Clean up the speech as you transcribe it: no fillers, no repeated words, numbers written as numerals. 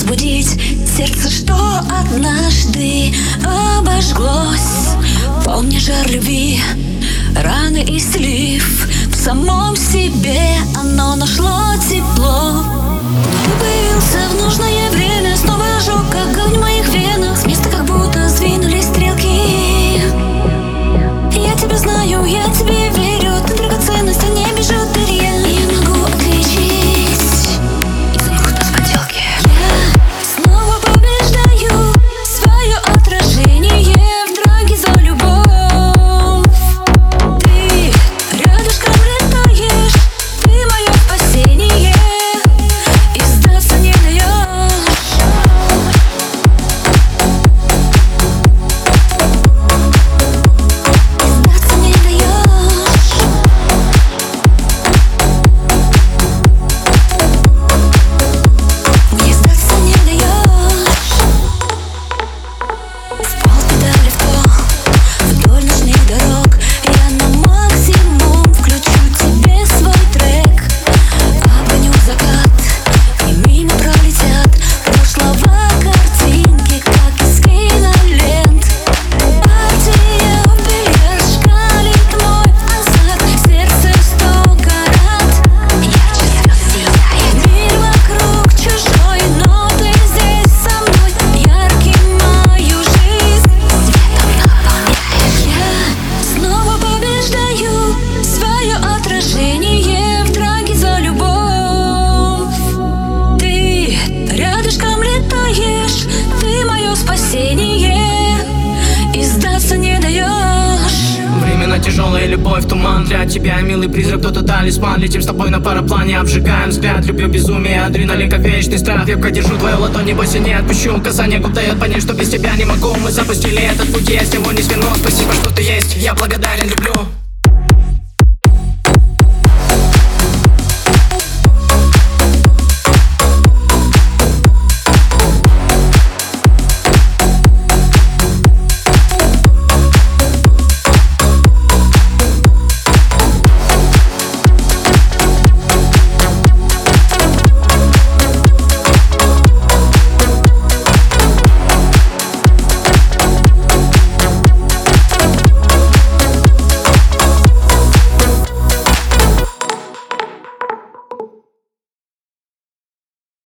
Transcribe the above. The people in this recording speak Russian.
разбудить сердце, что однажды обожглось. Помни жар любви, раны и слив, в самом себе оно нашло тепло. Ты появился в нужное время, снова ожег огонь в моих венах, с места как будто сдвинулись стрелки. Я тебя знаю, я тебе верю, ты драгоценность, а не бижутерия. Я могу отличить изумруд из поделки. Я снова побеждаю свое отражение в драке за любовь. Ты рядышком летаешь, ты мое спасение, и сдаться не даешь. И сдаться не даешь. Мне сдаться не даешь. В пол педали, в пол, вдоль ночных дорог, я на максимум включу тебе свой трек. Обгоню закат, и мимо пролетят прошлого картинки, как из кинолент. Партия в бильярд, шкалит мой азарт, сердце 100 карат. Я честно сияю, мир вокруг чужой, но ты здесь со мной, ярким мою жизнь светом наполняешь. Я снова побеждаю свое отражение в драке за любовь. Ты рядышком летаешь, ты мое спасение, и сдаться не даешь. Времена тяжелая, любовь, туман для тебя, милый призрак, кто-то талисман. Летим с тобой на параплане, обжигаем взгляд, люблю безумие, адреналин, как вечный страх. Крепко держу твою ладонь, не бойся, не отпущу, касание губ дает понять, что без тебя не могу. Мы запустили этот путь, я с него не сверну, спасибо, что ты есть, я благодарен, люблю.